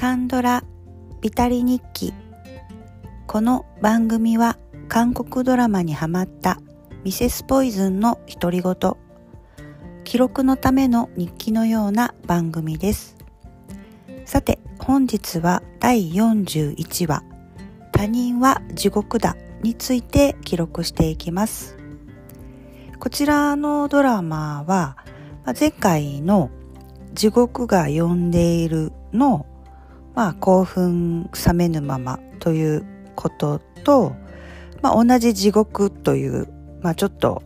カンドラビタリ日記。この番組は韓国ドラマにハマったミセスポイズンの独り言、記録のための日記のような番組です。さて、本日は第41話「他人は地獄だ」について記録していきます。こちらのドラマは前回の地獄が呼んでいるの興奮冷めぬままということと、同じ地獄という、ちょっと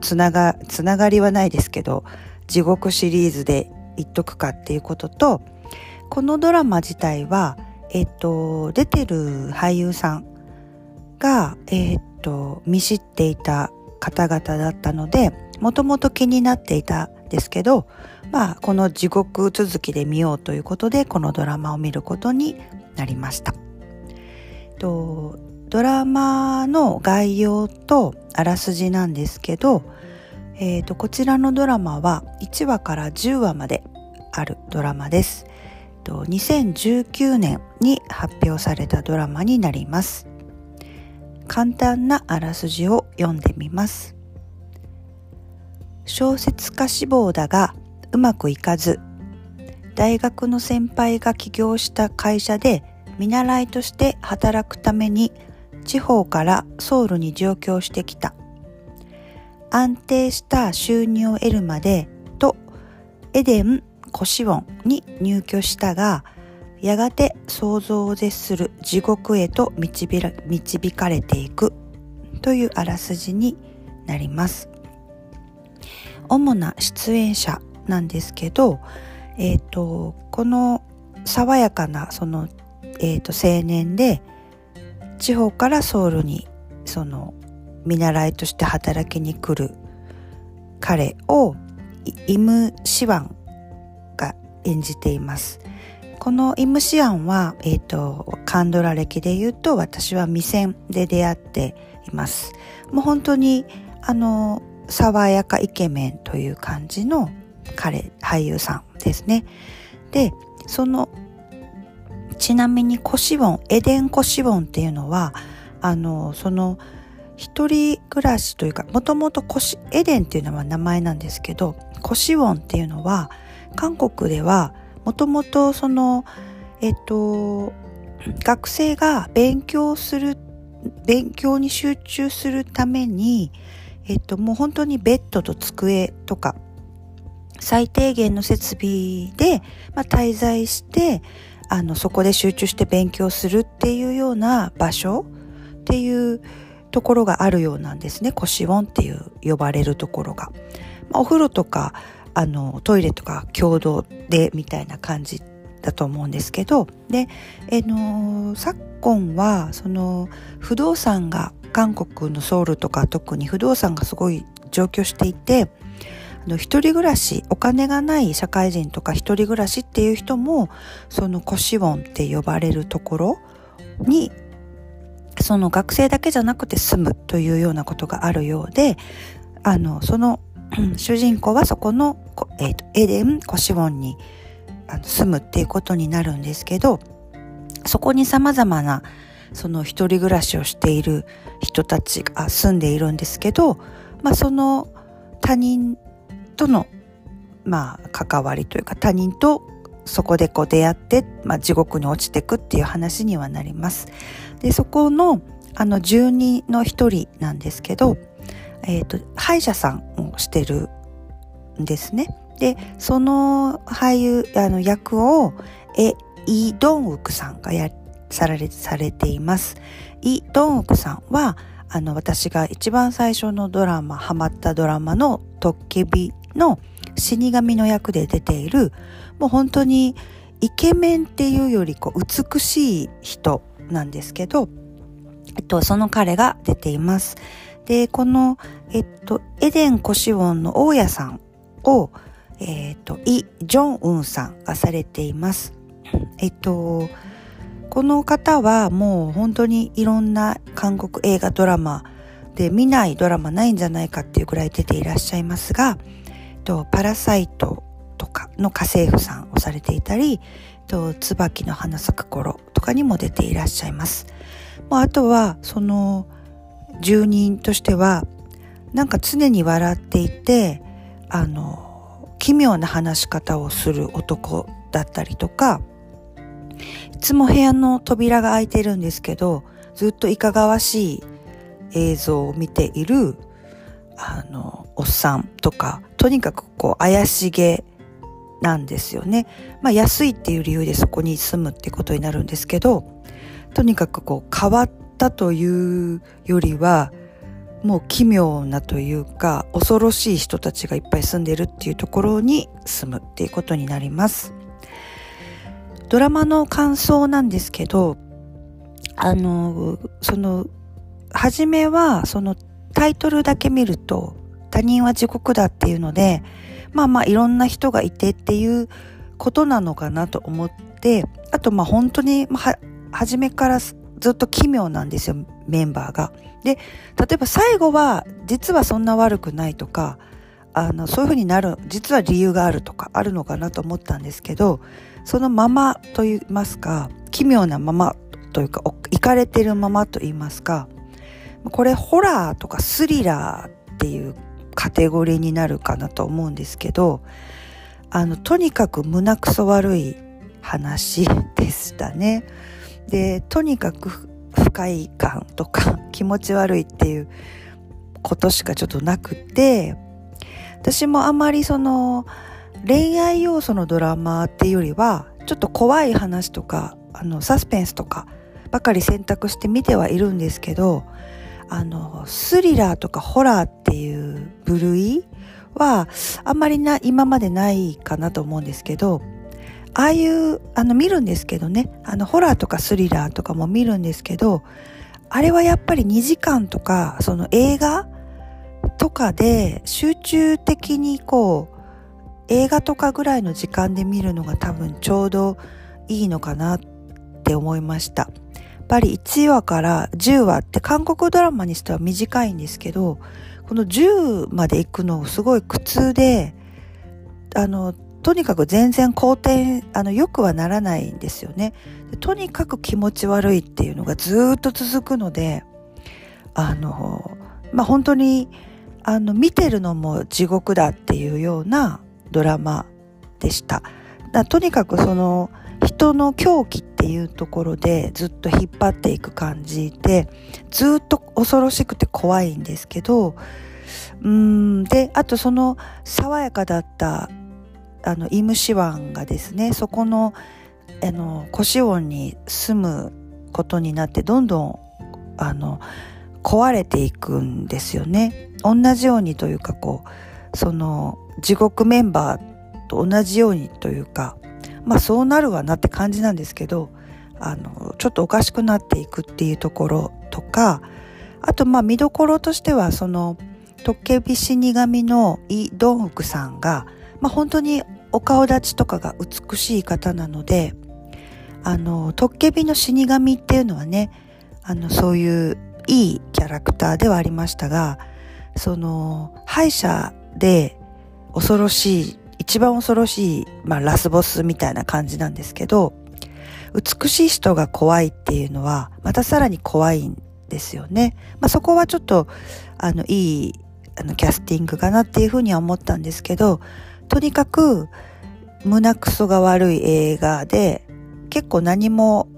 つながりはないですけど、地獄シリーズで言っとくかっていうことと、このドラマ自体は、出てる俳優さんが、見知っていた方々だったので、もともと気になっていたんですけど、この地獄続きで見ようということで、このドラマを見ることになりました。ドラマの概要とあらすじなんですけど、こちらのドラマは1話から10話まであるドラマです。2019年に発表されたドラマになります。簡単なあらすじを読んでみます。小説家志望だがうまくいかず、大学の先輩が起業した会社で見習いとして働くために地方からソウルに上京してきた。安定した収入を得るまでとエデン・コシウォンに入居したが、やがて想像を絶する地獄へと導かれていくというあらすじになります。主な出演者なんですけど、この爽やかなその、青年で地方からソウルにその見習いとして働きに来る彼をイム・シワンが演じています。このイム・シワンは、カンドラ歴で言うと私は未戦で出会っています。もう本当に爽やかイケメンという感じの俳優さんですね。で、ちなみにエデン・コシウォンっていうのは、一人暮らしというか、もともとエデンっていうのは名前なんですけど、コシウォンっていうのは、韓国では、もともと学生が勉強に集中するために、もう本当にベッドと机とか、最低限の設備で、滞在して、そこで集中して勉強するっていうような場所っていうところがあるようなんですね。コシウォンっていう呼ばれるところが。お風呂とか、トイレとか共同でみたいな感じだと思うんですけど、で、昨今は、不動産が、韓国のソウルとか特に不動産がすごい上昇していて、一人暮らし、お金がない社会人とか一人暮らしっていう人も、そのコシウォンって呼ばれるところに、その学生だけじゃなくて住むというようなことがあるようで、その主人公はそこの、エデン・コシウォンに住むっていうことになるんですけど、そこに様々な一人暮らしをしている人たちが住んでいるんですけど、その他人との、関わりというか、他人とそこで出会って、地獄に落ちていくっていう話にはなります。で、そこの、住人の一人なんですけど、歯医者さんをしてるんですね。で、その俳優、役を、イ・ドンウクさんがされています。イ・ドンウクさんは私が一番最初のハマったドラマのトッケビの死神の役で出ている、もう本当にイケメンっていうより美しい人なんですけど、その彼が出ています。で、この、エデン・コシウォンの大家さんを、イ・ジョンウンさんがされています。この方はもう本当にいろんな韓国映画ドラマで見ないドラマないんじゃないかっていうくらい出ていらっしゃいますが、パラサイトとかの家政婦さんをされていたり、椿の花咲く頃とかにも出ていらっしゃいます。あとはその住人としてはなんか常に笑っていて奇妙な話し方をする男だったりとか、いつも部屋の扉が開いてるんですけどずっといかがわしい映像を見ているおっさんとか、とにかくこう怪しげなんですよね。安いっていう理由でそこに住むってことになるんですけど、とにかくこう変わったというよりはもう奇妙なというか恐ろしい人たちがいっぱい住んでるっていうところに住むっていうことになります。ドラマの感想なんですけど、初めはそのタイトルだけ見ると他人は地獄だっていうので、いろんな人がいてっていうことなのかなと思って、あと本当に初めからずっと奇妙なんですよ、メンバーが。で、例えば最後は実はそんな悪くないとか、そういう風になる実は理由があるとかあるのかなと思ったんですけど、そのままと言いますか奇妙なままというかイカれてるままと言いますか、これホラーとかスリラーっていうカテゴリーになるかなと思うんですけど、とにかく胸くそ悪い話でしたね。で、とにかく不快感とか気持ち悪いっていうことしかちょっとなくて、私もあまりその恋愛要素のドラマっていうよりはちょっと怖い話とかサスペンスとかばかり選択して見てはいるんですけど、スリラーとかホラーっていう部類はあんまり今までないかなと思うんですけど、ああいう見るんですけどね、ホラーとかスリラーとかも見るんですけど、あれはやっぱり2時間とかその映画とかで集中的にこう映画とかぐらいの時間で見るのが多分ちょうどいいのかなって思いました。やっぱり1話から10話って韓国ドラマにしては短いんですけど、この10まで行くのすごい苦痛で、とにかく全然好転良くはならないんですよね。とにかく気持ち悪いっていうのがずっと続くので、本当に見てるのも地獄だっていうようなドラマでした。とにかくその人の狂気っていうところでずっと引っ張っていく感じで、ずっと恐ろしくて怖いんですけど、で、あとその爽やかだったイムシワンがですね、そこのコシウォンに住むことになってどんどん壊れていくんですよね。同じようにというかこうその地獄メンバーと同じようにというか。そうなるわなって感じなんですけど、ちょっとおかしくなっていくっていうところとか、あと見どころとしてはそのトッケビ死神のイ・ドンフクさんが、本当にお顔立ちとかが美しい方なので、トッケビの死神っていうのはね、そういういいキャラクターではありましたが、その歯医者で恐ろしい一番恐ろしい、ラスボスみたいな感じなんですけど、美しい人が怖いっていうのはまたさらに怖いんですよね。そこはちょっといいキャスティングかなっていうふうには思ったんですけど、とにかく胸くそが悪い映画で、結構何も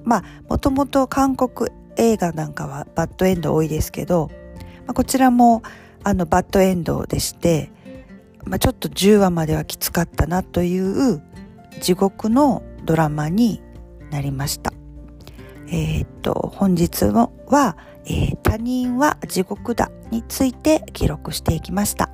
もともと韓国映画なんかはバッドエンド多いですけど、こちらもバッドエンドでして、ちょっと10話まではきつかったなという地獄のドラマになりました。本日は、他人は地獄だについて記録していきました。